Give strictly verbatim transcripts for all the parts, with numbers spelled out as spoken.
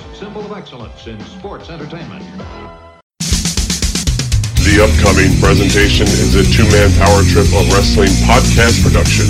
greatest symbol of excellence in sports entertainment. The upcoming presentation is a two-man power trip of wrestling podcast production.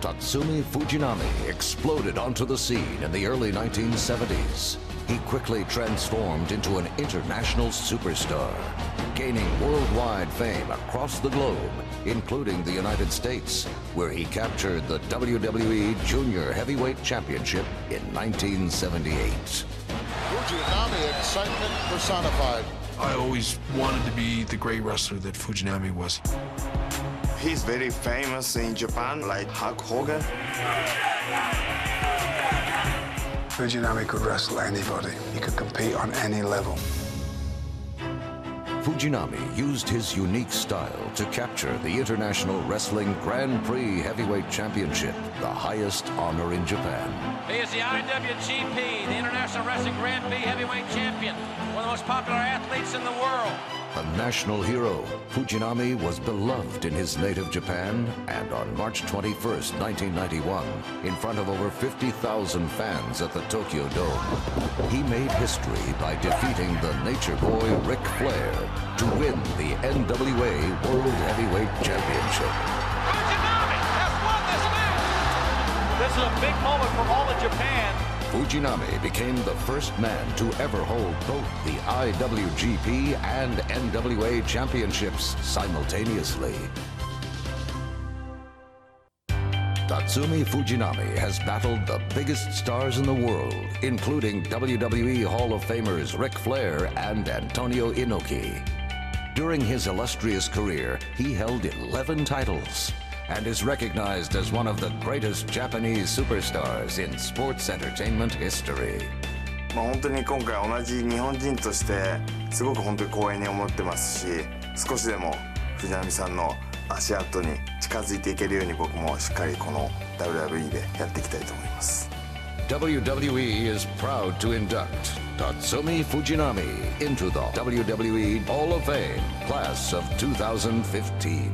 Tatsumi Fujinami exploded onto the scene in the early nineteen seventies. He quickly transformed into an international superstar, gaining worldwide fame across the globe, including the United States, where he captured the W W E Junior Heavyweight Championship in nineteen seventy-eight. Fujinami, excitement personified. I always wanted to be the great wrestler that Fujinami was. He's very famous in Japan, like Hulk Hogan. Fujinami could wrestle anybody. He could compete on any level. Fujinami used his unique style to capture the International Wrestling Grand Prix Heavyweight Championship, the highest honor in Japan. He is the I W G P, the International Wrestling Grand Prix Heavyweight Champion, one of the most popular athletes in the world. A national hero, Fujinami was beloved in his native Japan, and on March twenty-first, nineteen ninety-one, in front of over fifty thousand fans at the Tokyo Dome, he made history by defeating the nature boy Ric Flair to win the N W A World Heavyweight Championship. Fujinami has won this match! This is a big moment for all of Japan. Fujinami became the first man to ever hold both the I W G P and N W A championships simultaneously. Tatsumi Fujinami has battled the biggest stars in the world, including W W E Hall of Famers Ric Flair and Antonio Inoki. During his illustrious career, he held eleven titles and is recognized as one of the greatest Japanese superstars in sports entertainment history. W W E is proud to induct Tatsumi Fujinami into the W W E Hall of Fame Class of two thousand fifteen.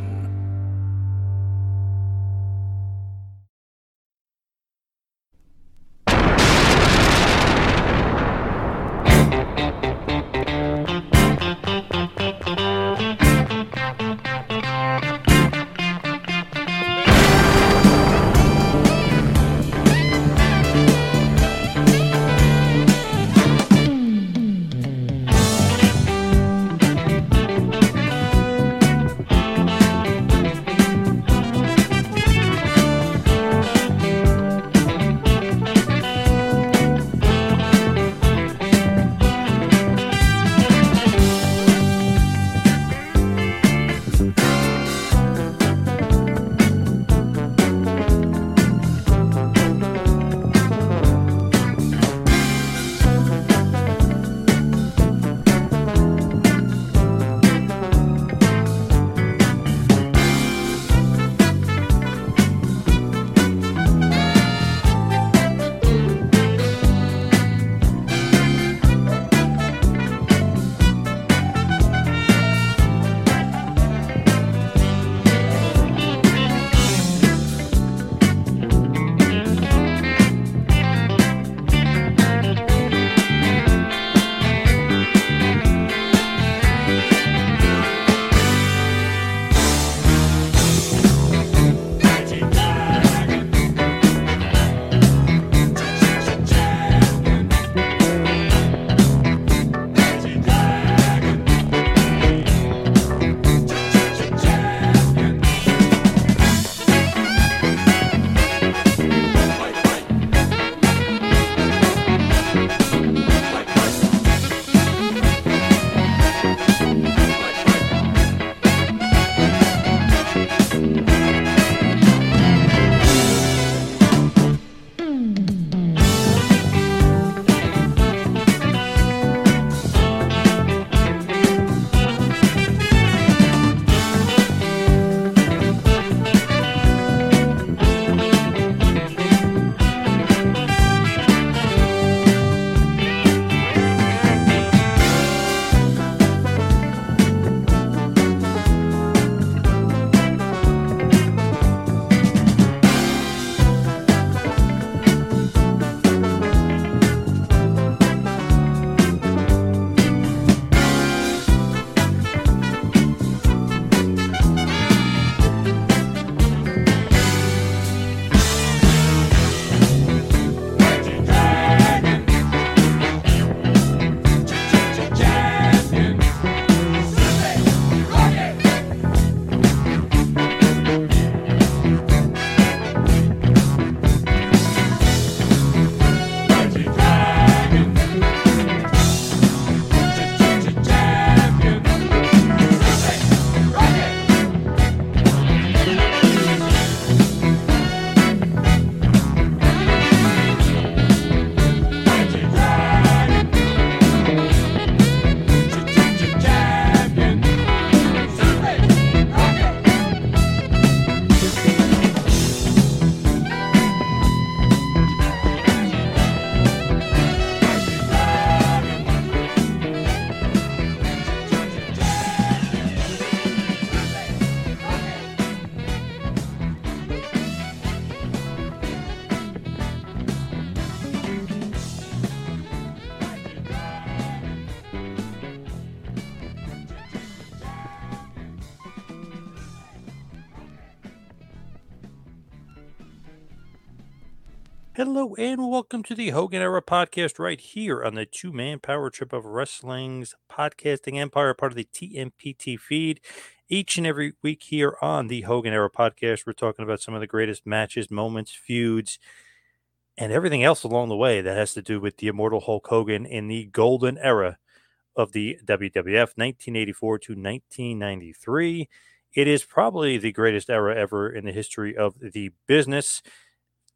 Hello and welcome to the Hogan Era podcast right here on the two-man power trip of wrestling's podcasting empire, part of the T M P T feed. Each and every week here on the Hogan Era podcast, we're talking about some of the greatest matches, moments, feuds, and everything else along the way that has to do with the immortal Hulk Hogan in the golden era of the W W F, nineteen eighty-four to nineteen ninety-three. It is probably the greatest era ever in the history of the business.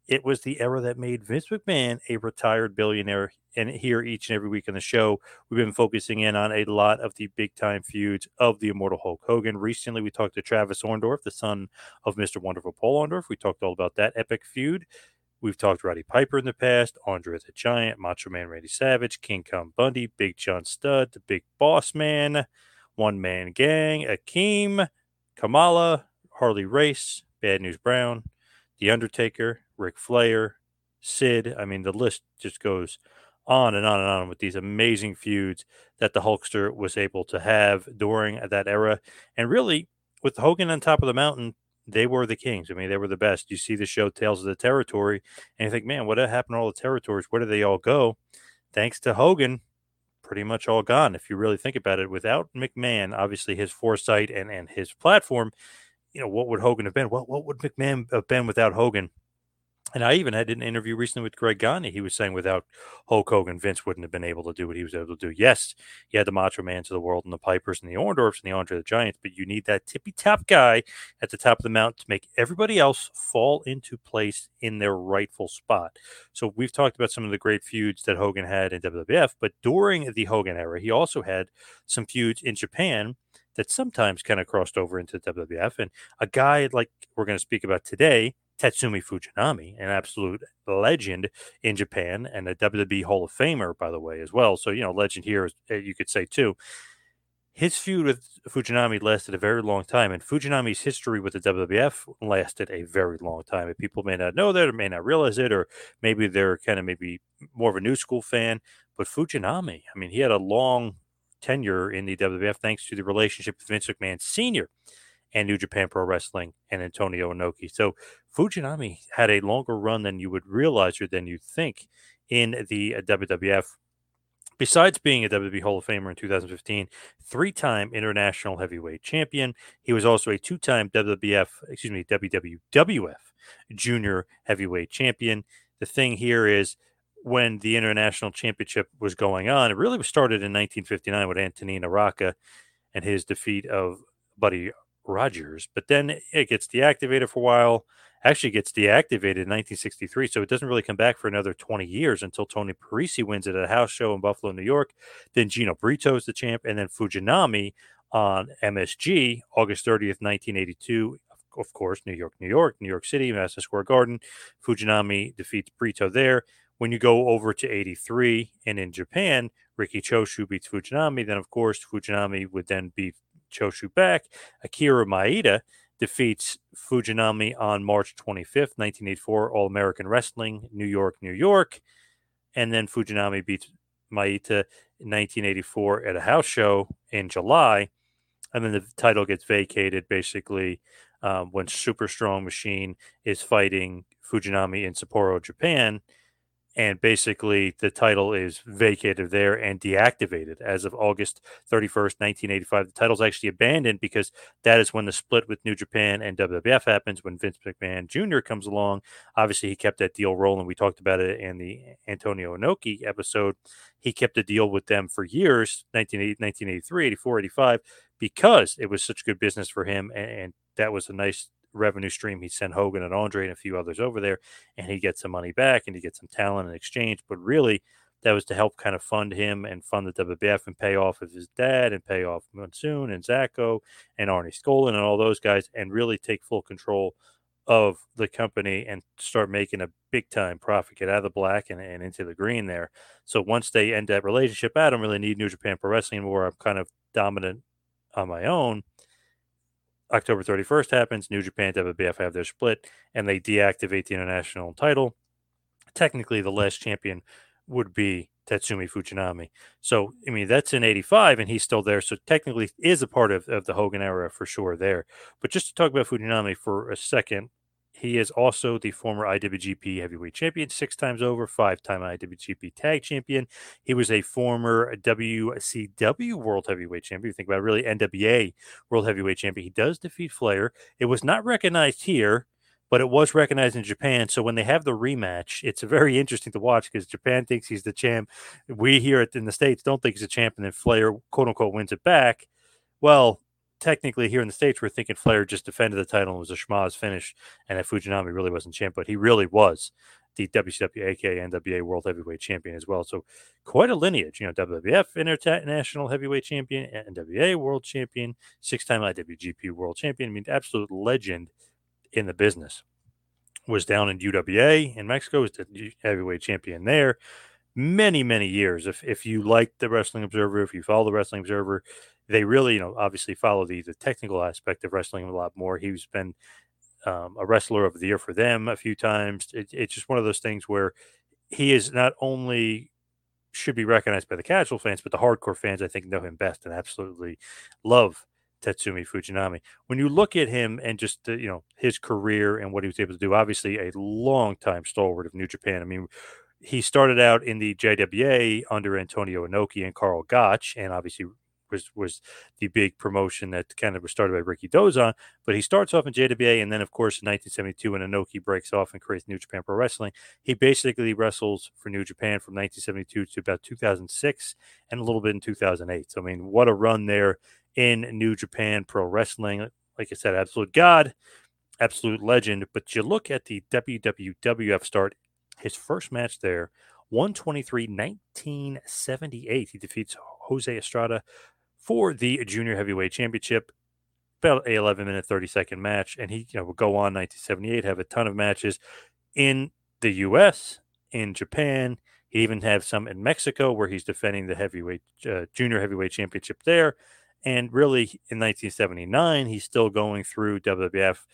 It was the era that made Vince McMahon a retired billionaire, and here each and every week on the show, we've been focusing in on a lot of the big-time feuds of the immortal Hulk Hogan. Recently, we talked to Travis Orndorff, the son of Mister Wonderful Paul Orndorff. We talked all about that epic feud. We've talked Roddy Piper in the past, Andre the Giant, Macho Man Randy Savage, King Kong Bundy, Big John Studd, The Big Boss Man, One Man Gang, Akeem, Kamala, Harley Race, Bad News Brown, The Undertaker, Ric Flair, Sid. I mean, the list just goes on and on and on with these amazing feuds that the Hulkster was able to have during that era. And really, with Hogan on top of the mountain, they were the kings. I mean, they were the best. You see the show Tales of the Territory, and you think, man, what happened to all the territories? Where did they all go? Thanks to Hogan, pretty much all gone, if you really think about it. Without McMahon, obviously his foresight and, and his platform, you know, what would Hogan have been? What, what would McMahon have been without Hogan? And I even had an interview recently with Greg Gagne. He was saying without Hulk Hogan, Vince wouldn't have been able to do what he was able to do. Yes, he had the Macho Mans of the world and the Pipers and the Orndorffs and the Andre the Giants, but you need that tippy-top guy at the top of the mountain to make everybody else fall into place in their rightful spot. So we've talked about some of the great feuds that Hogan had in W W F, but during the Hogan era, he also had some feuds in Japan that sometimes kind of crossed over into W W F. And a guy like we're going to speak about today, Tatsumi Fujinami, an absolute legend in Japan and a W W E Hall of Famer, by the way, as well. So, you know, legend here, is, you could say, too. His feud with Fujinami lasted a very long time, and Fujinami's history with the W W F lasted a very long time. If people may not know that or may not realize it, or maybe they're kind of maybe more of a new school fan, but Fujinami, I mean, he had a long tenure in the W W F thanks to the relationship with Vince McMahon Senior and New Japan Pro Wrestling and Antonio Inoki. So Fujinami had a longer run than you would realize or than you think in the W W F. Besides being a W W E Hall of Famer in two thousand fifteen, three-time international heavyweight champion, he was also a two-time W W F, excuse me, W W F junior heavyweight champion. The thing here is, when the international championship was going on, it really started in nineteen fifty-nine with Antonino Rocca and his defeat of Buddy Rogers, but then it gets deactivated for a while, actually gets deactivated in nineteen sixty-three, so it doesn't really come back for another twenty years until Tony Parisi wins it at a house show in Buffalo, New York. Then Gino Brito is the champ, and then Fujinami on M S G, August thirtieth, nineteen eighty-two, of course, New York, New York, New York City, Madison Square Garden. Fujinami defeats Brito there. When you go over to eighty-three, and in Japan, Riki Choshu beats Fujinami, then of course, Fujinami would then beat Choshu back. Akira Maeda defeats Fujinami on March twenty-fifth, nineteen eighty-four, All American Wrestling, New York, New York. And then Fujinami beats Maeda in nineteen eighty-four at a house show in July. And then the title gets vacated basically um, when Super Strong Machine is fighting Fujinami in Sapporo, Japan. And basically, the title is vacated there and deactivated as of August thirty-first, nineteen eighty-five. The title's actually abandoned because that is when the split with New Japan and W W F happens, when Vince McMahon Junior comes along. Obviously, he kept that deal rolling. We talked about it in the Antonio Inoki episode. He kept the deal with them for years, nineteen eighty-three, eighty-four, eighty-five, because it was such good business for him, and, and that was a nice revenue stream. He sent Hogan and Andre and a few others over there, and he gets some money back and he gets some talent in exchange. But really, that was to help kind of fund him and fund the W W F and pay off of his dad and pay off Monsoon and Zacco and Arnie Skolin and all those guys, and really take full control of the company and start making a big time profit, get out of the black and, and into the green there. So once they end that relationship, I don't really need New Japan Pro Wrestling anymore. I'm kind of dominant on my own. October thirty-first happens, New Japan, W W F have their split, and they deactivate the international title. Technically, the last champion would be Tatsumi Fujinami. So, I mean, that's in eighty-five, and he's still there, so technically is a part of, of the Hogan era for sure there. But just to talk about Fujinami for a second, He is also the former I W G P heavyweight champion six times over, five-time I W G P tag champion. He was a former W C W world heavyweight champion. You think about it, really N W A world heavyweight champion. He does defeat Flair. It was not recognized here, but it was recognized in Japan. So when they have the rematch, it's very interesting to watch because Japan thinks he's the champ. We here in the States don't think he's a champ, and then Flair, quote-unquote, wins it back. Well, technically, here in the States, we're thinking Flair just defended the title and was a schmaz finish, and that Fujinami really wasn't champ, but he really was the W C W, aka N W A World Heavyweight Champion as well. So quite a lineage, you know, W W F International Heavyweight Champion, N W A World Champion, six-time I W G P World Champion. I mean, absolute legend in the business. Was down in U W A in Mexico, was the heavyweight champion there. Many, many years. If if you like the Wrestling Observer, if you follow the Wrestling Observer, they really, you know, obviously follow the, the technical aspect of wrestling a lot more. He's been um, a wrestler of the year for them a few times. It, it's just one of those things where he is not only should be recognized by the casual fans, but the hardcore fans, I think, know him best and absolutely love Tatsumi Fujinami. When you look at him and just, uh, you know, his career and what he was able to do, obviously a long-time stalwart of New Japan. I mean, he started out in the J W A under Antonio Inoki and Carl Gotch, and obviously was was the big promotion that kind of was started by Ricky Dozan, but he starts off in J W A, and then, of course, in nineteen seventy-two, when Inoki breaks off and creates New Japan Pro Wrestling, he basically wrestles for New Japan from nineteen seventy-two to about two thousand six and a little bit in two thousand eight. So, I mean, what a run there in New Japan Pro Wrestling. Like I said, absolute god, absolute legend, but you look at the W W F start, his first match there, one twenty-three nineteen seventy-eight. He defeats Jose Estrada for the Junior Heavyweight Championship, about an eleven minute, thirty second match. And he, you know, will go on nineteen seventy-eight, have a ton of matches in the U S, in Japan. He even have some in Mexico where he's defending the heavyweight, uh, Junior Heavyweight Championship there. And really in nineteen seventy-nine, he's still going through W W F,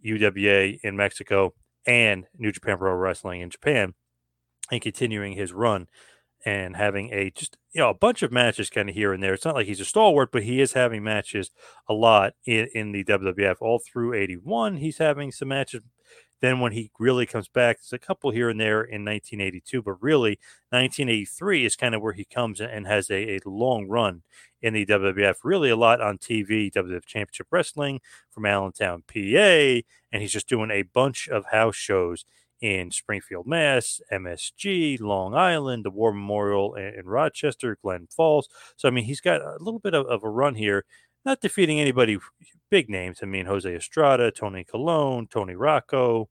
U W A in Mexico, and New Japan Pro Wrestling in Japan, and continuing his run and having a just, you know, a bunch of matches kind of here and there. It's not like he's a stalwart, but he is having matches a lot in, in the W W F all through eighty-one. He's having some matches. Then when he really comes back, there's a couple here and there in nineteen eighty-two, but really nineteen eighty-three is kind of where he comes and has a, a long run in the W W F, really a lot on T V, W W F Championship Wrestling from Allentown, P A, and he's just doing a bunch of house shows in Springfield, Mass, M S G, Long Island, the War Memorial in, in Rochester, Glen Falls. So, I mean, he's got a little bit of, of a run here. Not defeating anybody, big names. I mean, Jose Estrada, Tony Colon, Tony Rocco,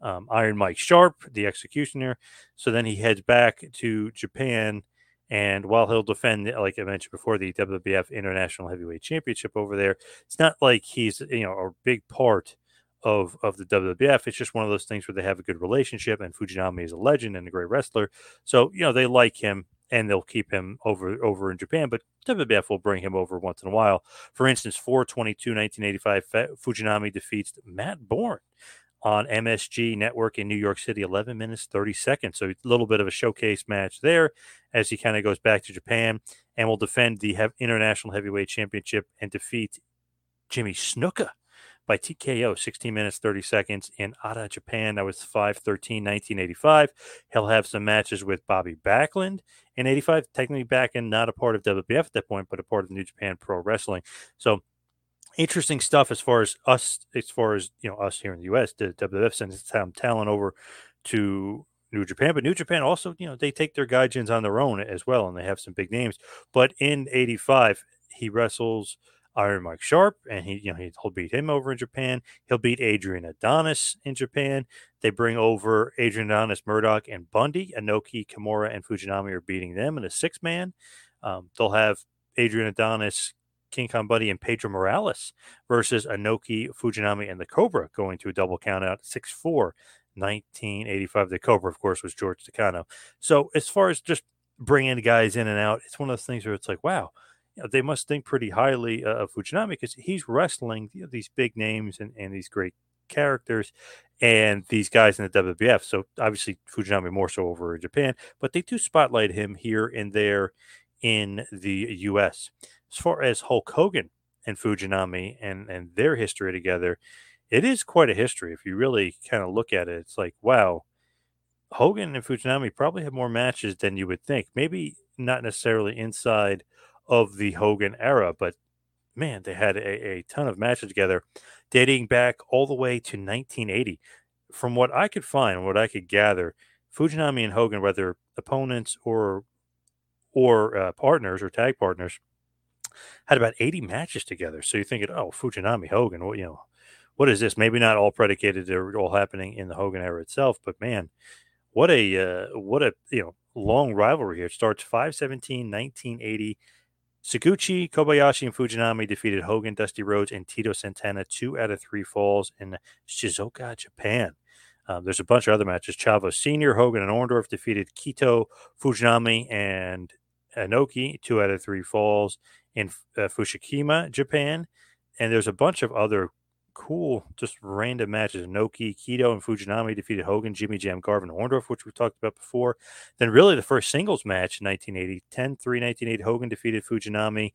um, Iron Mike Sharp, the Executioner. So then he heads back to Japan, and while he'll defend, like I mentioned before, the W W F International Heavyweight Championship over there, it's not like he's, you know, a big part of, of the W W F. It's just one of those things where they have a good relationship, and Fujinami is a legend and a great wrestler. So, you know, they like him, and they'll keep him over over in Japan, but W W F will bring him over once in a while. For instance, four twenty-two nineteen eighty-five, Fujinami defeats Matt Bourne on M S G Network in New York City, eleven minutes, thirty seconds. So a little bit of a showcase match there as he kind of goes back to Japan and will defend the he- International Heavyweight Championship and defeat Jimmy Snuka by T K O, sixteen minutes, thirty seconds in Ada, Japan. That was five thirteen nineteen eighty-five. He'll have some matches with Bobby Backlund in eighty-five. Technically, Backlund not a part of W W F at that point, but a part of New Japan Pro Wrestling. So interesting stuff as far as us, as far as, you know, us here in the U S, the W W F sends some talent over to New Japan, but New Japan also, you know, they take their gaijins on their own as well, and they have some big names. But in eighty-five, he wrestles Iron Mike Sharp, and he, you know, he'll beat him over in Japan. He'll beat Adrian Adonis in Japan. They bring over Adrian Adonis, Murdoch, and Bundy. Inoki, Kimura, and Fujinami are beating them in a six-man. Um, they'll have Adrian Adonis, King Kong Bundy, and Pedro Morales versus Inoki, Fujinami, and The Cobra, going to a double countout, six four nineteen eighty-five. The Cobra, of course, was George Takano. So as far as just bringing guys in and out, it's one of those things where it's like, wow, you know, they must think pretty highly uh, of Fujinami because he's wrestling, you know, these big names and, and these great characters and these guys in the W W F. So obviously Fujinami more so over in Japan, but they do spotlight him here and there in the U S. As far as Hulk Hogan and Fujinami and, and their history together, it is quite a history. If you really kind of look at it, it's like, wow, Hogan and Fujinami probably have more matches than you would think. Maybe not necessarily inside of the Hogan era, but man, they had a, a ton of matches together dating back all the way to nineteen eighty. From what I could find, what I could gather, Fujinami and Hogan, whether opponents or or uh, partners or tag partners, had about eighty matches together. So you're thinking, oh, Fujinami, Hogan, what, you know, what is this? Maybe not all predicated or all happening in the Hogan era itself, but man, what a, uh, what a, you know, long rivalry here. It starts five seventeen, nineteen eighty. Saguchi, Kobayashi, and Fujinami defeated Hogan, Dusty Rhodes, and Tito Santana two out of three falls in Shizuoka, Japan. Um, there's a bunch of other matches. Chavo Senior, Hogan, and Orndorff defeated Kito, Fujinami, and Inoki two out of three falls in uh, Fukushima, Japan. And there's a bunch of other cool, just random matches. Inoki, Kito, and Fujinami defeated Hogan, Jimmy Jam, Garvin, Orndorff, which we talked about before. Then really the first singles match in nineteen eighty, ten three nineteen eighty, Hogan defeated Fujinami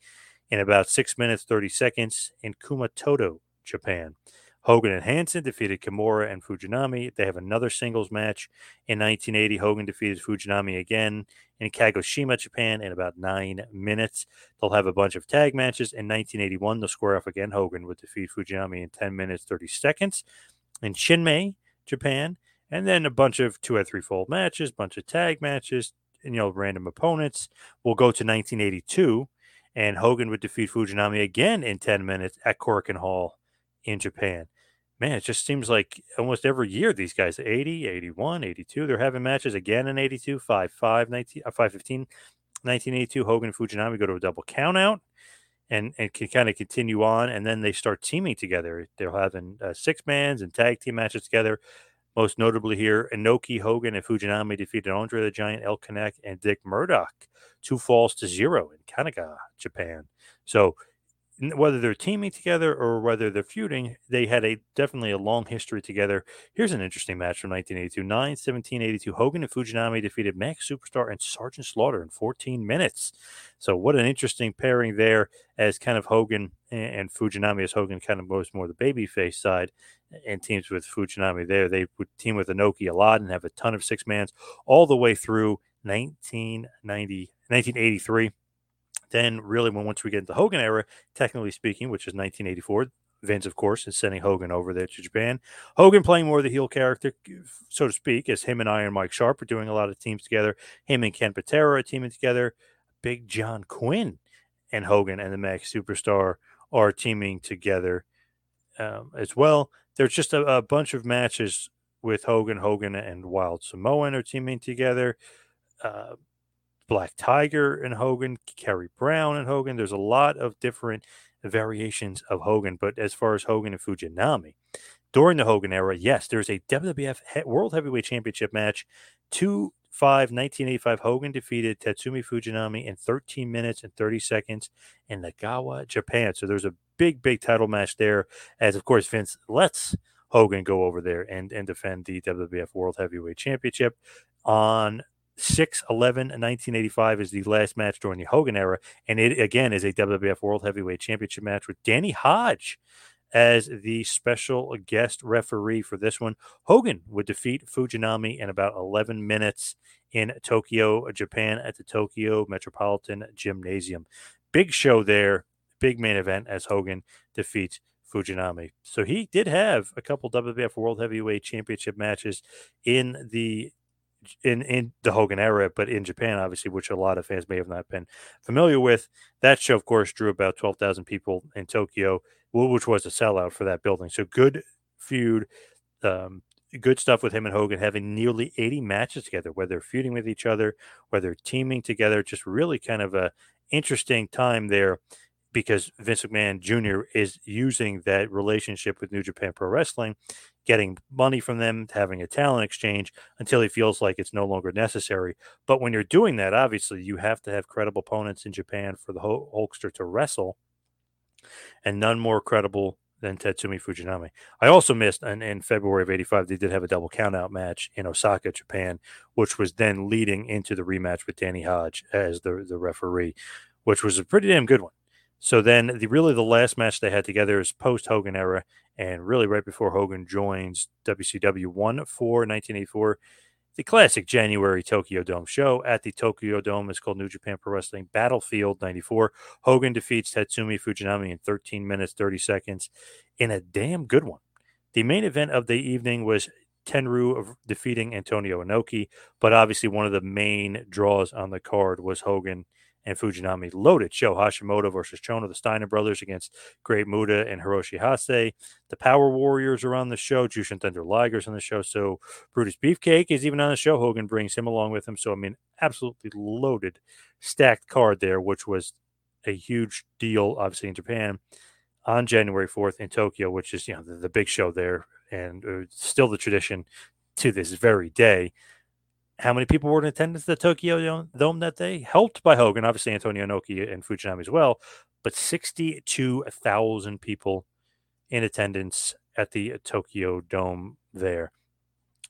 in about six minutes, thirty seconds in Kumatoto, Japan. Hogan and Hansen defeated Kimura and Fujinami. They have another singles match in nineteen eighty. Hogan defeated Fujinami again in Kagoshima, Japan in about nine minutes. They'll have a bunch of tag matches. In nineteen eighty-one, they'll square off again. Hogan would defeat Fujinami in ten minutes, thirty seconds in Shinmei, Japan. And then a bunch of two- or three-fold matches, bunch of tag matches, and, you know, random opponents. We'll go to nineteen eighty-two, and Hogan would defeat Fujinami again in ten minutes at Korakuen Hall in Japan. Man, it just seems like almost every year these guys, eighty, eighty-one, eighty-two, they're having matches again in eighty-two, five five, nineteen, five fifteen, nineteen eighty-two, Hogan and Fujinami go to a double countout and, and can kind of continue on, and then they start teaming together. They're having uh, six-mans and tag team matches together, most notably here, Inoki, Hogan, and Fujinami defeated Andre the Giant, El Kanek, and Dick Murdoch, two falls to zero in Kanagawa, Japan. So whether they're teaming together or whether they're feuding, they had a definitely a long history together. Here's an interesting match from nineteen eighty-two. nine seventeen eighty-two, Hogan and Fujinami defeated Max Superstar and Sergeant Slaughter in fourteen minutes. So what an interesting pairing there as kind of Hogan and, and Fujinami, as Hogan kind of goes more the babyface side and teams with Fujinami there. They would team with Inoki a lot and have a ton of six-mans all the way through nineteen ninety, nineteen eighty-three. Then really, when once we get into the Hogan era, technically speaking, which is nineteen eighty-four, Vince, of course, is sending Hogan over there to Japan. Hogan playing more of the heel character, so to speak, as him and Iron Mike Sharp are doing a lot of teams together. Him and Ken Patera are teaming together. Big John Quinn and Hogan and the Max Superstar are teaming together um, as well. There's just a, a bunch of matches with Hogan. Hogan and Wild Samoan are teaming together. Uh, Black Tiger and Hogan, Kerry Brown and Hogan. There's a lot of different variations of Hogan, but as far as Hogan and Fujinami, during the Hogan era, yes, there's a W W F World Heavyweight Championship match, two five nineteen eighty-five. Hogan defeated Tatsumi Fujinami in thirteen minutes and thirty seconds in Nagawa, Japan. So there's a big, big title match there, as of course Vince lets Hogan go over there and, and defend the W W F World Heavyweight Championship. On six eleven nineteen eighty-five is the last match during the Hogan era, and it again is a W W F World Heavyweight Championship match with Danny Hodge as the special guest referee for this one. Hogan would defeat Fujinami in about eleven minutes in Tokyo, Japan at the Tokyo Metropolitan Gymnasium. Big show there, big main event as Hogan defeats Fujinami. So he did have a couple W W F World Heavyweight Championship matches in the In, in the Hogan era, but in Japan, obviously, which a lot of fans may have not been familiar with. That show, of course, drew about twelve thousand people in Tokyo, which was a sellout for that building. So good feud, um, good stuff with him and Hogan, having nearly eighty matches together, whether feuding with each other, whether teaming together, just really kind of a interesting time there, because Vince McMahon Junior is using that relationship with New Japan Pro Wrestling, getting money from them, having a talent exchange until he feels like it's no longer necessary. But when you're doing that, obviously, you have to have credible opponents in Japan for the Hulkster to wrestle, and none more credible than Tatsumi Fujinami. I also missed, and in February of eighty-five, they did have a double countout match in Osaka, Japan, which was then leading into the rematch with Danny Hodge as the, the referee, which was a pretty damn good one. So then the really the last match they had together is post-Hogan era, and really right before Hogan joins W C W, one four nineteen eighty-four, the classic January Tokyo Dome show at the Tokyo Dome is called New Japan Pro Wrestling Battlefield ninety-four. Hogan defeats Tatsumi Fujinami in thirteen minutes, thirty seconds in a damn good one. The main event of the evening was Tenryu defeating Antonio Inoki, but obviously one of the main draws on the card was Hogan and Fujinami. Loaded show. Hashimoto versus Chono, the Steiner brothers against Great Muta and Hiroshi Hase. The Power Warriors are on the show. Jushin Thunder Liger's on the show. So Brutus Beefcake is even on the show. Hogan brings him along with him. So, I mean, absolutely loaded, stacked card there, which was a huge deal, obviously, in Japan on January fourth in Tokyo, which is, you know, the, the big show there, and uh, still the tradition to this very day. How many people were in attendance at the Tokyo Dome that day? Helped by Hogan, obviously Antonio Inoki and Fujinami as well, but sixty-two thousand people in attendance at the Tokyo Dome there.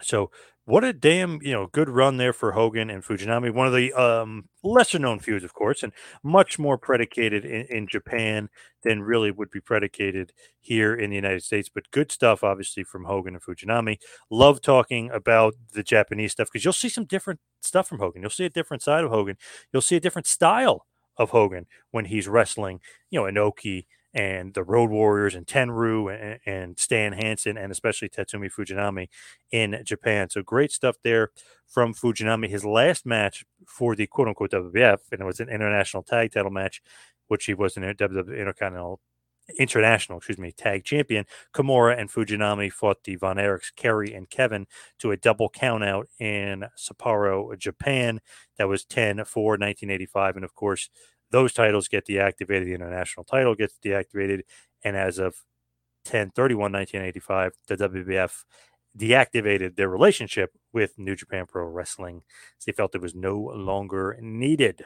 So what a damn, you know, good run there for Hogan and Fujinami. One of the um, lesser-known feuds, of course, and much more predicated in, in Japan than really would be predicated here in the United States. But good stuff, obviously, from Hogan and Fujinami. Love talking about the Japanese stuff because you'll see some different stuff from Hogan. You'll see a different side of Hogan. You'll see a different style of Hogan when he's wrestling, you know, Inoki and the Road Warriors and Tenryu and, and Stan Hansen and especially Tatsumi Fujinami in Japan. So great stuff there from Fujinami. His last match for the quote-unquote W W F, and it was an international tag title match, which he was an W W F Intercontinental International, excuse me, tag champion. Kimura and Fujinami fought the Von Erichs, Kerry and Kevin, to a double countout in Sapporo, Japan. That was ten four nineteen eighty-five, and of course, those titles get deactivated. The international title gets deactivated. And as of ten thirty-one nineteen eighty-five, the W W F deactivated their relationship with New Japan Pro Wrestling. So they felt it was no longer needed.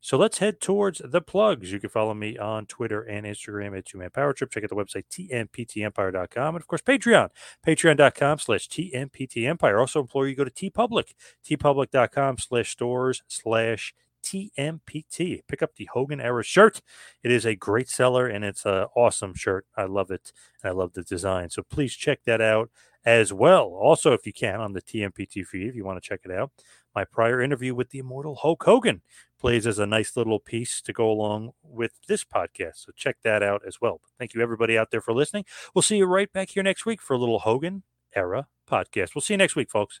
So let's head towards the plugs. You can follow me on Twitter and Instagram at two man power trip. Check out the website, t m p t empire dot com. And, of course, Patreon, patreon dot com slash t m p t empire. Also, implore you go to TeePublic, t public dot com slash stores slash T M P T. Pick up the Hogan Era shirt. It is a great seller, and it's an awesome shirt. I love it, and I love the design. So please check that out as well. Also, if you can, on the T M P T feed, if you want to check it out, my prior interview with the immortal Hulk Hogan plays as a nice little piece to go along with this podcast. So check that out as well. Thank you, everybody out there, for listening. We'll see you right back here next week for a little Hogan Era podcast. We'll see you next week, folks.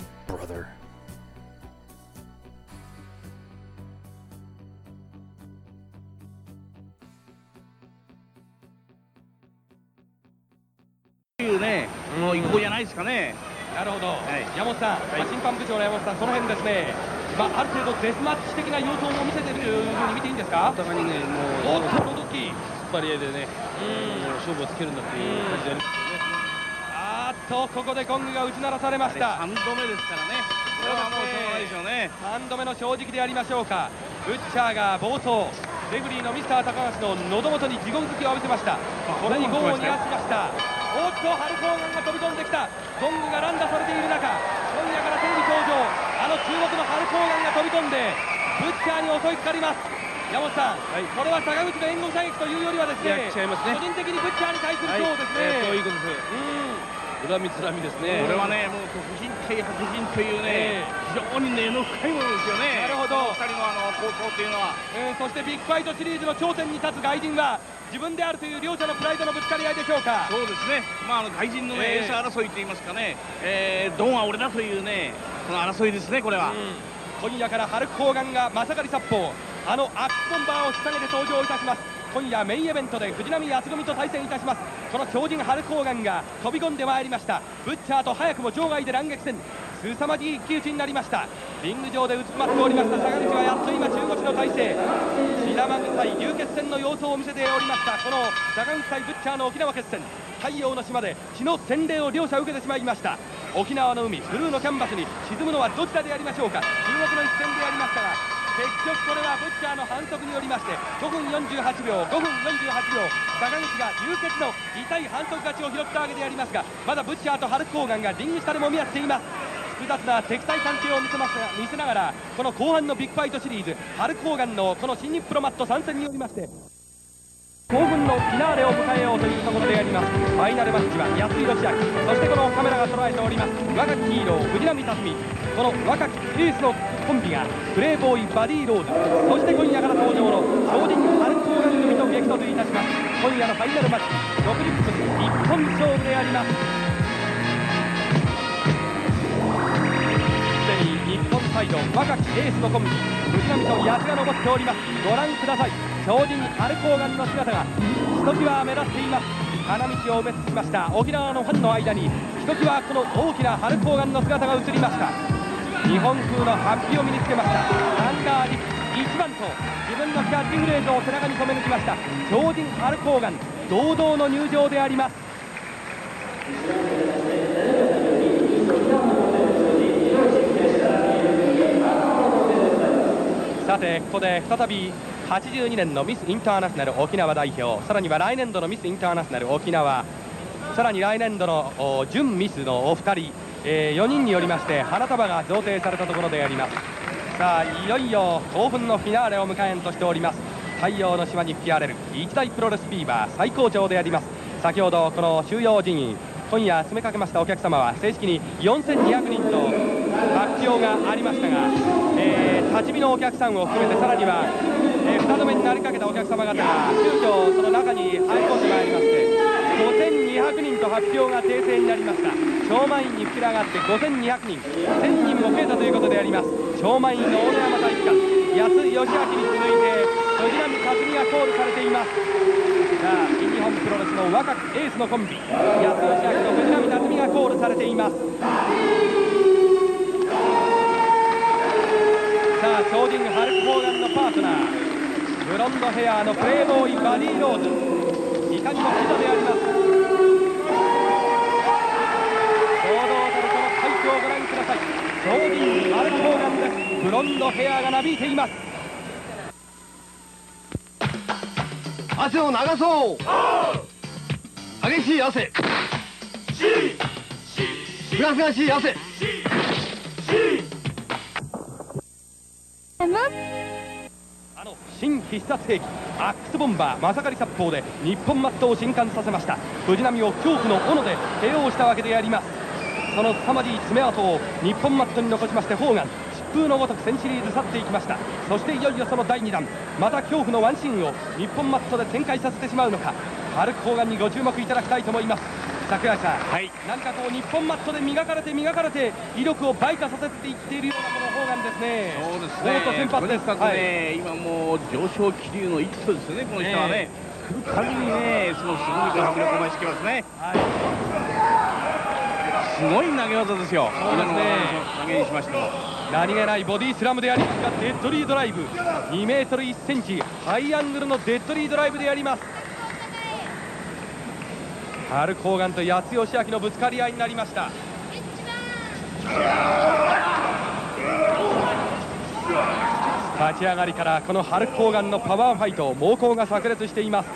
brother.三度目ですからね。これはもうそれ以上ね。三度目の正直でありましょうか。ブッチャーが冒頭、レフリーのミスター高橋の喉元にギコン突きを浴びせました。これにゴーンにやらしました。おっと、ハルコーガンが飛び込んできた。ゴングがランダされている中、ゴングがランダされている中、ブッチャーに襲いかかります。山本さん、これは坂口が援護射撃というよりはですね、いや、違いますね。 これはね、もう不人気派、不人気というね、非常にね、のこの好闘というのは、そしてビッグファイトシリーズの頂点に立つ外人は、自分であるという両者のプライドのぶつかり合いでしょうか。そうですね、まああの外人のエース争いといいますかね、ドンは俺だというね、この争いですね、これは。今夜からハルコーガンがまさかり殺法、 あのアップンバーを下げて登場いたします。この強靭ハルコーガンが飛び込んでまいりました。ブッチャーと早くも場外で乱撃戦。凄まじい一騎打ちになりました。リング上でうつくまっておりました坂口はやっと今中腰の体勢、血玉軍対流血戦の様相を見せておりました。この坂口対ブッチャーの沖縄決戦、太陽の島で血の洗礼を両者受けてしまいました。沖縄の海ブルーのキャンバスに沈むのはどちらでありましょうか。注目の一戦でありましたが、結局これはブッチャーの反則によりましてごふんよんじゅうはちびょうごふんよんじゅうはちびょう坂口が流血の痛い反則勝ちを拾ったわけでありますが、まだブッチャーとハルク・ホーガンがリング下でもみ合っています。複雑な敵対関係を見せますが、見せながらこの後半のビッグファイトシリーズ、ハルク・ホーガンのこの新日プロマット参戦によりまして興奮のフィナーレを迎えようというところであります。ファイナルマッチは安井義明、そしてこのカメラが捉えております若きヒーロー藤波辰巳、この若きエースのコンビがプレーボーイバディローズ、そして今夜から登場の超人ハルク・ホーガン組と激突いたします。今夜のファイナルマッチろくじゅっぷん一本勝負であります。すでに日本サイド若きエースのコンビ藤波と安が登っております。ご覧ください、超人ハルク・ホーガンの姿がひときわ目立っています。花道を埋め尽くしました沖縄のファンの間にひときわこの大きなハルク・ホーガンの姿が映りました。日本風のハッピーを身につけましたアンダーリップいちばんと自分のキャッチフレーズを背中に留め抜きました超人ハルク・ホーガン、堂々の入場であります。さてここで再びはちじゅうにねんのミス・インターナショナル沖縄代表、さらには来年度のミス・インターナショナル沖縄、さらに来年度の準ミスのお二人、えー、よにんによりまして花束が贈呈されたところであります。さあいよいよ興奮のフィナーレを迎えんとしております。太陽の島に吹き荒れる一大プロレスフィーバー最高潮であります。先ほどこの収容人員、今夜詰めかけましたお客様は正式によんせんにひゃくにんと発表がありましたが、えー、立ち見のお客さんを含めて、さらには、えー、ふたどめになりかけたお客様方が急遽その中に入り込んでまいりましてごせんにひゃくにんと発表が訂正になりました。超満員に膨れ上がってごせんにひゃくにん、せんにんも増えたということであります。超満員の大野山体育館、安井義明に続いて藤波辰巳がコールされています。さあ新日本プロレスの若きエースのコンビ安井義明と藤波辰巳がコールされています。さあ超人ハルク・ホーガンのパートナーブロンドヘアのプレーボーイバディ・ローズ、いかにも記者であります。堂々たるこの快挙をご覧ください。超人ハルク・ホーガンです。ブロンドヘアがなびいています。汗を流そう。激しい汗、フラフラしい汗。あの新必殺兵器アックスボンバーマサカリ殺法で日本マットを震撼させました。藤波を恐怖の斧で ケーオー したわけであります。その凄まじい爪痕を日本マットに残しまして、ホーガン疾風のごとくせんシリーズ去っていきました。そしていよいよそのだいにだん、また恐怖のワンシーンを日本マットで展開させてしまうのか、ハルク・ホーガンにご注目いただきたいと思います。櫻井さん、はい、なんかこう日本マットで磨かれて磨かれて威力を倍化させていっているようなこのホーガンですね。そうですね。先発ですね、はい、今もう上昇気流の一途ですよね。この人はね、来るたびにね、そのすごい迫力を増してきますね。はい、すごい投げ技ですよ。そうですね。投げにしました。何気ないボディスラムでありますが、デッドリードライブ、にメートルいちセンチ、ハイアングルのデッドリードライブであります。ハルク・ホーガンと八津義明のぶつかり合いになりました。立ち上がりからこのハルク・ホーガンのパワーファイト、猛攻が炸裂しています。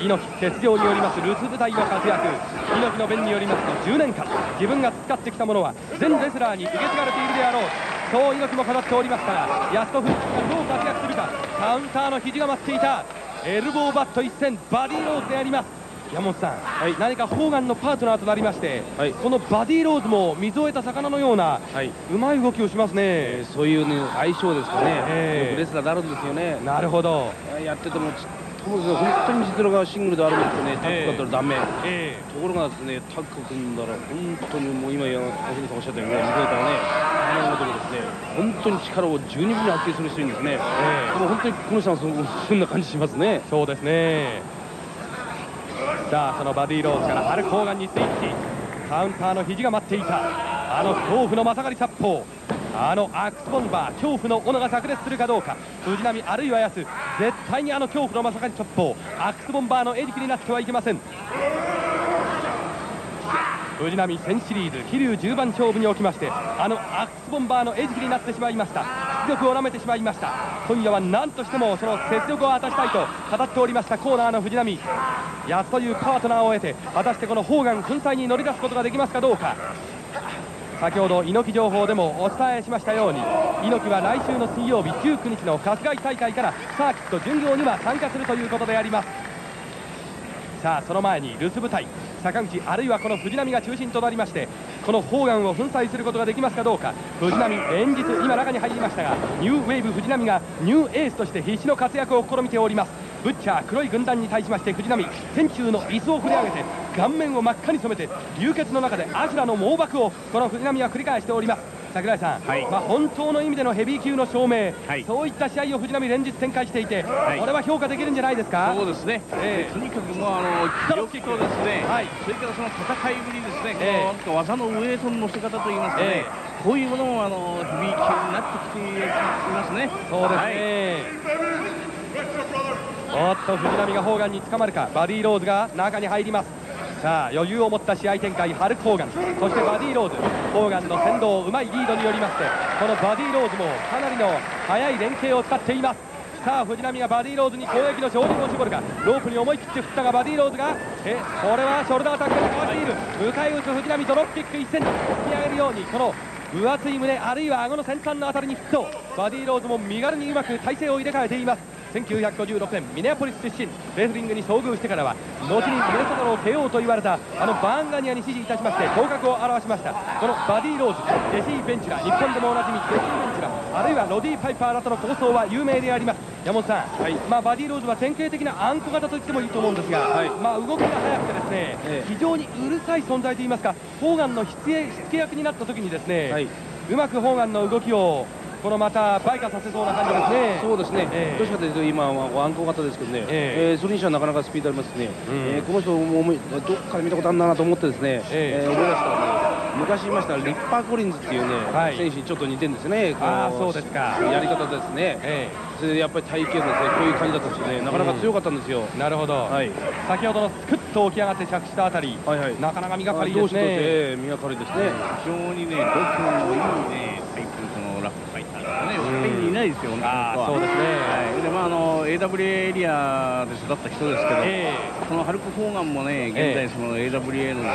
猪木欠場によりますルツ部隊の活躍、猪木の弁によりますとじゅうねんかん自分が培ってきたものは全レスラーに受け継がれているであろう、そう猪木も語っておりましたが、安とフックがどう活躍するか、カウンターの肘が待っていたエルボーバット一戦バディローズであります。山本さん、はい、何かホーガンのパートナーとなりまして、はい、このバディローズも水を得た魚のような、はい、うまい動きをしますね。えー、そういう、ね、相性ですかね、えー、よくレスラーであるんですよね。なるほど、やってても本当に水色がシングルであるんですよね。タッグだったらダメ、えー、ところがですね、タッグ組んだら本当にもう今や橋口さんおっしゃったように水を得たらね、あの男ですね、本当に力を十二分に発揮する人いるんですね。えー、でも本当にこの人はそんな感じしますね。そうですね。さあそのバディローズからハルク・ホーガンにスイッチ、カウンターの肘が待っていた。あの恐怖のまさがり殺法、あのアクスボンバー、恐怖の斧が炸裂するかどうか、藤波あるいは安、絶対にあの恐怖のまさがり殺法、アクスボンバーの餌食になってはいけません。藤波戦シリーズ桐生じゅうばん勝負におきまして、あのアクスボンバーの餌食になってしまいました。実力をなめてしまいました。今夜は何としてもその雪辱を果たしたいと語っておりましたコーナーの藤波、やっというパートナーを得て、果たしてこのホーガン粉砕に乗り出すことができますかどうか。先ほど猪木情報でもお伝えしましたように、猪木は来週の水曜日じゅうくにちの春日井大会からサーキット巡業には参加するということであります。さあその前に留守部隊坂口あるいはこの藤波が中心となりまして、このホーガンを粉砕することができますかどうか。藤波連日今中に入りましたが、ニューウェーブ藤波がニューエースとして必死の活躍を試みております。ブッチャー黒い軍団に対しまして藤波、天中の椅子を振り上げて顔面を真っ赤に染めて流血の中でアシュラの猛爆をこの藤波は繰り返しております。櫻井さん、はい、まあ、本当の意味でのヘビー級の証明、はい、そういった試合を藤波連日展開していて、はい、これは評価できるんじゃないですか。そうですね、えー、とにかくもうあの記録とですね、はい、それからその戦いぶりですね、えー、この技のウエイトの乗せ方といいますかね、えー、こういうものもあのヘビー級になってきていますね。そうですね、はい、おっと藤波がホーガンにつかまるか。バディーローズが中に入ります。さあ余裕を持った試合展開、ハルク・ホーガン、そしてバディ・ローズ、ホーガンの先導、うまいリードによりまして、このバディ・ローズもかなりの速い連携を使っています。さあ藤波がバディ・ローズに攻撃の照準を絞るか、ロープに思い切って振ったがバディ・ローズが、えこれはショルダータックルがかわしている。向かい打つ藤波、ドロップキック一戦に引き上げるようにこの分厚い胸あるいは顎の先端のあたりにヒット。バディ・ローズも身軽にうまく体勢を入れ替えています。せんきゅうひゃくごじゅうろくねんミネアポリス出身、レスリングに遭遇してからは後にミネソタの ケーオー と言われたあのバーンガニアに支持いたしまして頭角を現しました。このバディ・ローズ、ジェシー・ベンチュラ、日本でもおなじみジェシー・ベンチュラあるいはロディ・パイパーらとの闘争は有名であります。山本さん、はい、まあ、バディ・ローズは典型的なあんこ型と言ってもいいと思うんですが、はい、まあ、動きが速くてですね、ええ、非常にうるさい存在といいますか、ホーガンの火付け役になった時にですね、はい、うまくホーガンの動きをこのまた倍化させそうな感じですね。そうですね、えー、どうしかというと今はあんこ型ですけどね、えーえー、それにしてはなかなかスピードありますね、うん、えー、この人もどっかで見たことあるなと思ってですね、えーえー、思い出したら、ね、昔いましたリッパー・コリンズっていうね、はい、選手にちょっと似てるんですね。あ、そうですか、やり方ですね、えー、それでやっぱり体型ですね、こういう感じだったしね、なかなか強かったんですよ、うん、なるほど、はい、先ほどのスクッと起き上がって着地したあたり、はいはい、なかなか磨かりですね、えー、磨かりですね、非常にね、どっかのいいね、最近そのラップいないですよね。そうですね。はい。で、まああの エーダブリューエー エリアで育った人ですけど、えー、このハルク・ホーガンもね、現在その エーダブリューエー のですね、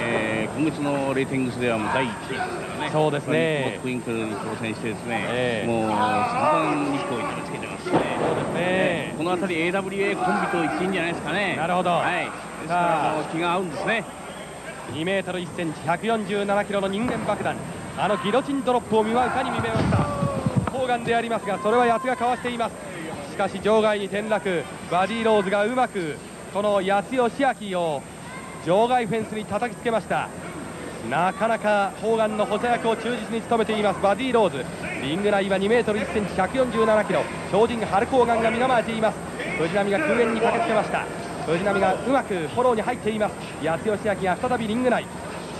えーえー、今月のレーティングスではもう第一位ですからね。そうですね。クインクに挑戦してですね、えー、もうさんばんにこういつけてますね。そうですね。えー、このあたり エーダブリューエー コンビと言っていいんじゃないですかね。なるほど。はい。ですから気が合うんですね。にメートルいっセンチ、ひゃくよんじゅうななキロの人間爆弾、あのギロチンドロップを見舞うかに見舞いました。ホーガンでありますが、それは八津がかわしています。しかし場外に転落、バディローズがうまくこの八津義明を場外フェンスに叩きつけました。なかなかホーガンの補佐役を忠実に務めていますバディローズ。リング内はにメートルいっセンチ、ひゃくよんじゅうななキロ、超人ハルク・ホーガンが身構えています。藤波が救援に駆けつけました。藤波がうまくフォローに入っています。八津義明が再びリング内、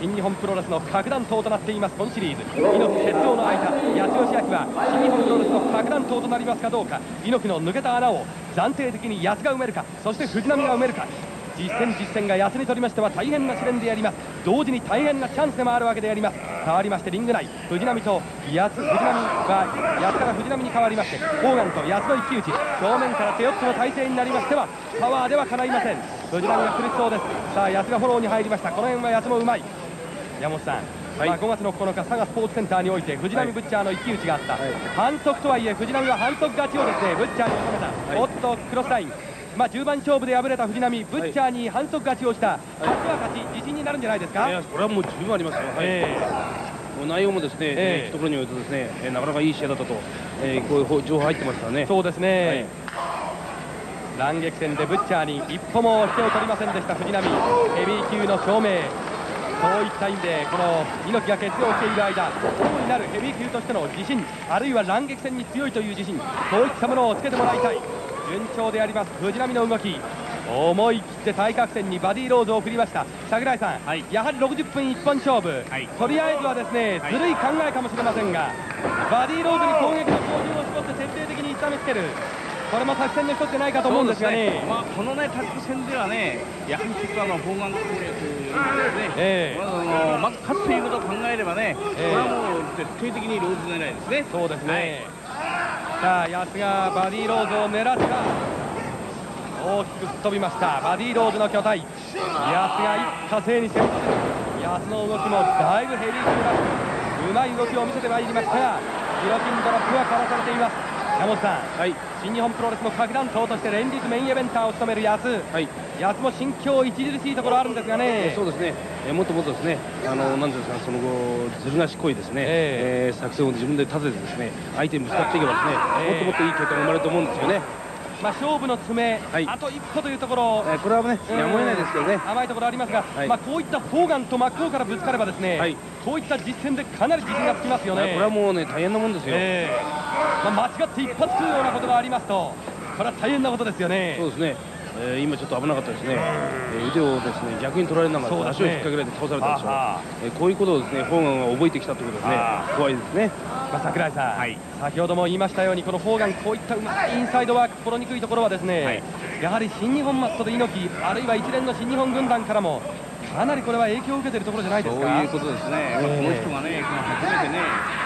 新日本プロレスの各団闘となっています今シリーズ。猪木決闘の間、八千代義明は新日本プロレスの各団闘となりますかどうか。猪木の抜けた穴を暫定的に八津が埋めるか、そして藤波が埋めるか。実戦実戦が八津にとりましては大変な試練であります。同時に大変なチャンスでもあるわけであります。変わりましてリング内、藤波と八津、藤波は八津から藤波に変わりまして、ホーガンと八津の一騎打ち、正面から手四つの体勢になりましてはパワーではかないません。藤波が苦しそうです。さあ八津がフォローに入りました。この辺は八津もうまい。山本さん、はい、まあごがつのここのか佐賀スポーツセンターにおいて藤波ブッチャーの一騎打ちがあった、はい、反則とはいえ藤波は反則勝ちをですねブッチャーに収めた、はい、おっとクロスライン、まあ、じゅうばん勝負で敗れた藤波、ブッチャーに反則勝ちをした、はい、勝ちは勝ち、自信になるんじゃないですか。いや、これはもう十分ありますよ、はい、えー、もう内容もですね、えー、一ところによるとですね、えー、なかなかいい試合だったと、えー、こういう情報入ってますからね。そうですね、はい、乱撃戦でブッチャーに一歩も手を取りませんでした藤波、ヘビー級の証明、そういった意味でこの猪木が欠場している間、王になるヘビー級としての自信、あるいは乱撃戦に強いという自信、そういったものをつけてもらいたい。順調であります藤波の動き。思い切って対角線にバディローズを送りました。櫻井さん、はい、やはりろくじゅっぷん一本勝負、はい、とりあえずはですね、はい、ずるい考えかもしれませんが、バディローズに攻撃の照準を絞って徹底的に痛めつける、これも作戦の一つじゃないかと思うんですがね。まあこのね作戦ではね、やはりちょっとあの砲丸攻撃ですね、えー、まず勝つということを考えればね、これはもう徹底的にローズ狙いですね。そうですね、はい、さあ安がバディローズを狙った、大きく吹っ飛びました。バディローズの巨体、安が一過性に攻めてる。安の動きもだいぶヘビー級らしくうまい動きを見せてまいりましたが、ギロチンドロップがかわされています。山本さん、はい、新日本プロレスの各団体として連日メインイベンターを務める安、はい、安も心境著しいところあるんですがね。そうですね、えもっともっとですね、あのなんていうんですか、その後ずる賢いですね、えーえー、作戦を自分で立ててですね、相手にぶつかっていけばですね、えー、もっともっといい結果が生まれると思うんですよね。まあ勝負の爪、はい、あと一歩というところ、えー、これはね、やむを得ないですけどね、甘いところありますが、はい、まあこういった砲丸と真っ向からぶつかればですね、はい、こういった実戦でかなり自信がつきますよね。これはもうね大変なもんですよ、えーまあ、間違って一発食うようなことがありますと、これは大変なことですよね。そうですね、えー、今ちょっと危なかったですね、えー、腕をですね逆に取られながら足を引っ掛けられて倒されたでしょう、えー、こういうことをですね砲丸が覚えてきたということですね、怖いですね。まあ櫻井さん、はい、先ほども言いましたように、この砲丸、こういったうまいインサイドワーク、心にくいところはですね、はい、やはり新日本マットで猪木、あるいは一連の新日本軍団からもかなりこれは影響を受けているところじゃないですか。そういうことですね、この人がね、初めてね、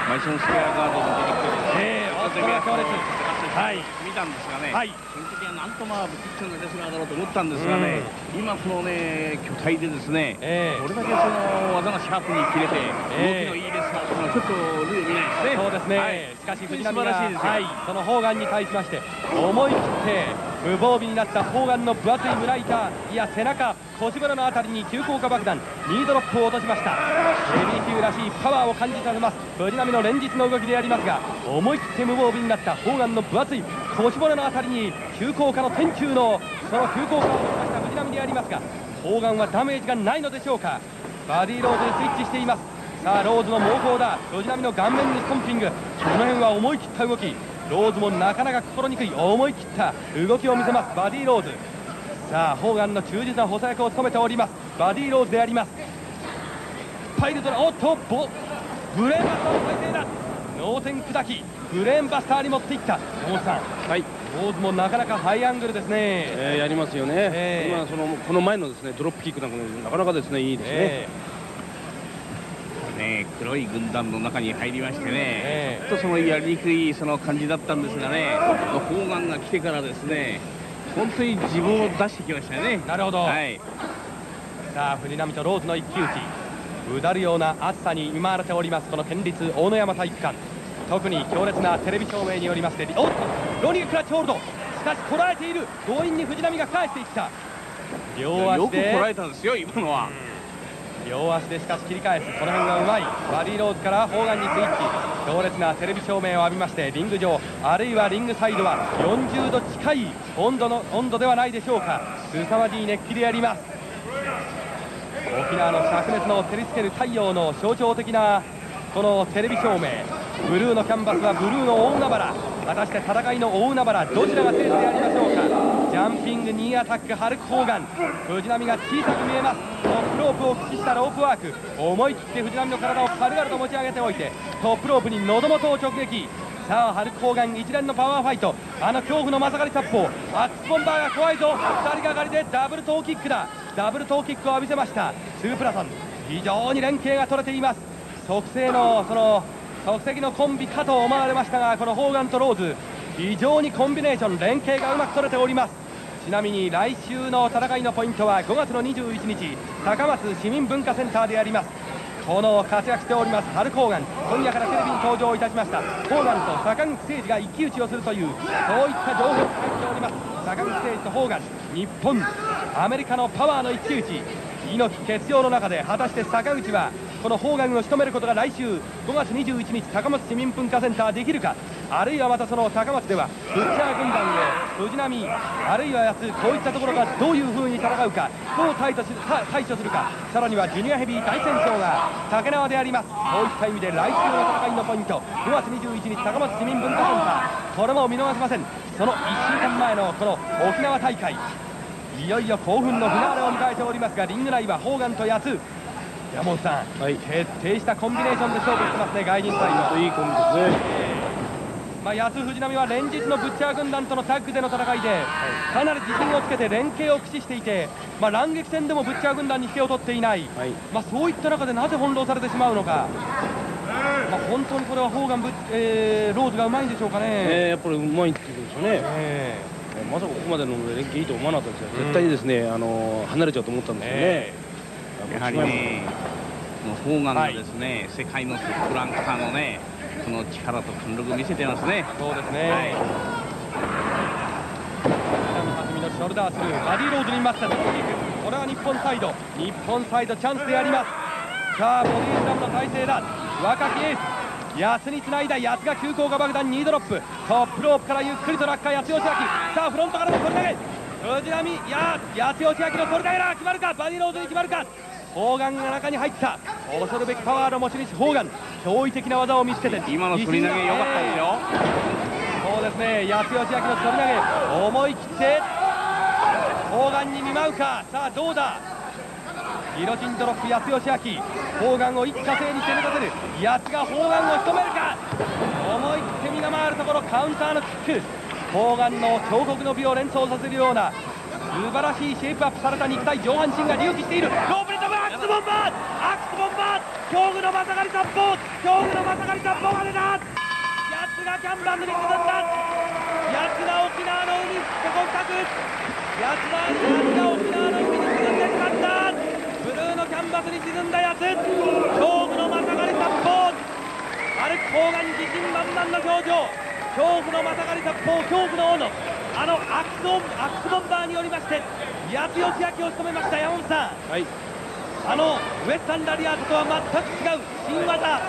マイソンスクエアガードに出てきて、これは強烈。はい、見たんですがね、はい、その時はなんとまあぶつかってレスラーだろうと思ったんですがね、うん、今このね巨体でですね、えー、これだけその技がシャープに切れて、えー、動きのいいレスラーというのはちょっと例を見ないですね。そうですね、はい、しかし藤波が、はい、その砲丸に対しまして思い切って無防備になった砲丸の分厚い胸板、いや背中、腰骨のあたりに急降下爆弾ニードロップを落としました。ヘビー級らしいパワーを感じさせます藤波の連日の動きでありますが、思い切って無防備になった砲丸の分厚い腰骨のあたりに急降下の天柱のその急降下を出した藤波でありますが、砲丸はダメージがないのでしょうか。バディローズにスイッチしています。さあローズの猛攻だ、藤波の顔面にストンピング、この辺は思い切った動き、ローズもなかなか心にくい思い切った動きを見せますバディローズ。さあ砲丸の忠実な補佐役を務めておりますバディローズであります。パイルドラ、おっとボブレーバスターの体勢だ、脳天砕きブレーンバスターに持っていった山本さん、はい、ローズもなかなかハイアングルですね、えー、やりますよね、えー、今そのこの前のですねドロップキックなんかなかなかですねいいですね、えー、ね黒い軍団の中に入りましてね、えー、ちょっとそのやりにくいその感じだったんですがね、砲丸が来てからですね本当に自分を出してきましたよね。なるほど、はい、さあ藤波とローズの一騎打ち、うだるような暑さに見舞われておりますこの県立大野山体育館、特に強烈なテレビ照明によりまして、おっとロニークラッチホールド、しかしこらえている、強引に藤波が返していった、両足でよくこらえたんですよ今のは、両足でしかし切り返す、この辺がうまいバディローズから砲丸にスイッチ、強烈なテレビ照明を浴びまして、リング上あるいはリングサイドはよんじゅうど近い温度の温度ではないでしょうか、凄まじい熱気でやります。沖縄の灼熱の照りつける太陽の象徴的なこのテレビ照明、ブルーのキャンバスはブルーの大海原、果たして戦いの大海原どちらが制してやりましょうか。ジャンピングニーアタックハルク・ホーガン、藤波が小さく見えます。トップロープを駆使したロープワーク、思い切って藤波の体を軽々と持ち上げておいてトップロープに喉元を直撃。さあハルク・ホーガン一連のパワーファイト、あの恐怖のまさがり殺法、アックスボンバーが怖いぞ、ふたりがかりでダブルトーキックだ、ダブルトーキックを浴びせました。スープラソン、非常に連携が取れています。即席のその即席のコンビかと思われましたが、このホーガンとローズ非常にコンビネーション連携がうまく取れております。ちなみに来週の戦いのポイントはごがつのにじゅういちにち高松市民文化センターであります。この活躍しておりますハルク・ホーガン、今夜からテレビに登場いたしました。ホーガンと坂口誠二が一騎打ちをするという、そういった情報が入っております。坂口誠二とホーガン、日本アメリカのパワーの一騎打ち、猪木欠場の中で果たして坂口はこのホーガンを仕留めることが来週ごがつにじゅういちにち高松市民文化センターできるか、あるいはまたその高松ではブッチャー軍団へ藤波、あるいは安、こういったところがどういうふうに戦うか、どう対処する対処するか、さらにはジュニアヘビー大戦争が竹縄であります。そういった意味で来週の戦いのポイント、ごがつにじゅういちにち高松市民文化センター、これも見逃しません。そのいっしゅうかんまえのこの沖縄大会、いよいよ興奮のフィナーレを迎えておりますが、リング内はホーガンとヤツ。山本さん、はい、徹底したコンビネーションで勝負してますね、外人サイド。いいコンビですね。えー、まあ、安藤波は連日のブッチャー軍団とのタッグでの戦いで、はい、かなり自信をつけて連携を駆使していて、まあ、乱撃戦でもブッチャー軍団に引けを取っていない、はい、まあ、そういった中でなぜ翻弄されてしまうのか。まあ、本当にこれはホーガンブッ、えー、ローズがうまいんでしょうかね。えー、やっぱりうまいってことでしょうね。えーまさかここまでの連携いいと思わなかったですよ、うん、絶対にですね、あの離れちゃうと思ったんですよね、えー、やはりね、ホーガンがですね、はい、世界のトランクさんのね、この力と貫禄見せてますね。そうですね、はい、北野初美のショルダースルー、バディローズに待った、これは日本サイド、日本サイド、チャンスであります。さあ、ボディスラムの体勢だ、若きエース。安につないだ、安が急降下爆弾にドロップ、トップロープからゆっくりと落下、安義明、さあフロントからの取り投げ、藤波、安義明の取り投げだ、決まるか、バディローズに決まるか、ホーガンが中に入った、恐るべきパワーの持ち主、ホーガン、驚異的な技を見つけて、今の取り投げ、良かったですよ、そうですね、安義明の取り投げ、思い切って、ホーガンに見舞うか、さあどうだ。ギロチンドロップ、安義明、ホーガンを一過性に攻め立てる、安がホーガンを仕留めるか、思い切って身が回るところ、カウンターのキック、ホーガンの彫刻の美を連想させるような、素晴らしいシェイプアップされた肉体、上半身が隆起している、ロープに飛ぶ、アクスボンバー、アクスボンバー、強具のまさがり殺法、強具のまさがり殺法が出た、安がキャンバンドに進んだ、安が沖縄の海、ここ深く、安が沖縄の海に沈んでしまった。ブルーのキャンバスに沈んだやつ、恐怖のまさがり殺法、歩くホーガン自信満々の表情、恐怖のまさがり殺法、恐怖の斧、あのアクスボン、アクスボンバーによりまして、安義明を仕留めました、山本さん、はい、あのウエスタンラリアートとは全く違う新技、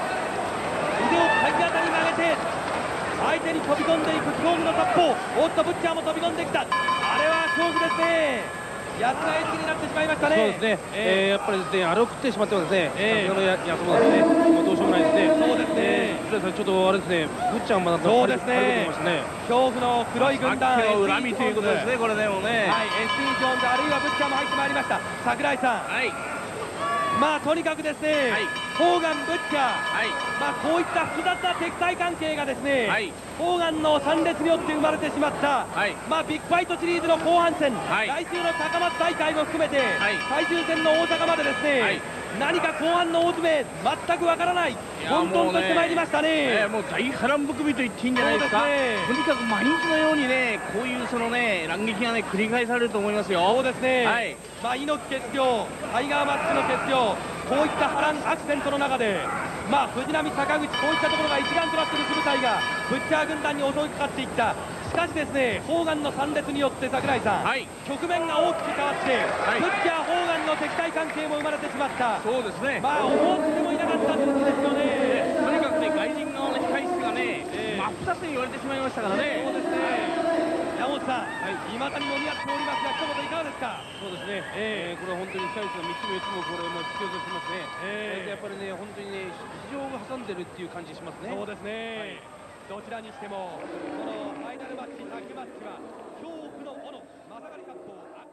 腕を体当たり曲げて、相手に飛び込んでいく恐怖の殺法、おっと、ブッチャーも飛び込んできた、あれは恐怖ですね。安がエッジになってしまいましたね。そうですね。えー、やっぱりですね、あれを食ってしまってますね。先ほどの安もですね、もうどうしようもないですね。そうですね。ちょっとあれですね、ぶっちゃんまだそうですね。恐怖の黒い軍団、恨みということですね。これでもね。はい、エスティージョーンズあるいはぶっちゃんも入ってまいりました。櫻井さん。はい。まあとにかくですね、ホーガンブッチャー、はい。まあこういった複雑な敵対関係がですね、はい。ホーガンの参列によって生まれてしまった、まあ、ビッグファイトシリーズの後半戦、来週の高松大会も含めて、最終戦の大阪までですね、何か後半の大詰め、全くわからない、混沌としてまいりましたね、もう大波乱含みと言っていいんじゃないですか、とにかく毎日のようにね、こういうそのね乱撃がね繰り返されると思いますよ、そうですね、猪木欠場、タイガーマックスの欠場、こういった波乱アクシデントの中で、まあ、藤波、坂口、こういったところが一丸となっている部隊が、ブッチャー軍団に襲いかかっていった、しかしですね、ホーガンの参列によって、櫻井さん、はい、局面が大きく変わって、はい、ブッチャー、ホーガンの敵対関係も生まれてしまった、そうですね、まあ、思ってもいなかったんですよね、とにかくね、外人側の控室がね、真っ二つに言われてしまいましたからね。そうですね、山本さん、いまだに飲み合っておりますが、ひと言いかがですか。そうですね、えー、これは本当に控室のみっつもよっつもこれも必要としてますね、えー、やっぱりね、本当にね、非常を挟んでるっていう感じしますね。そうですね、はい、どちらにしても、このファイナルマッチ、タッグマッチは、恐怖の斧、まさがり殺法。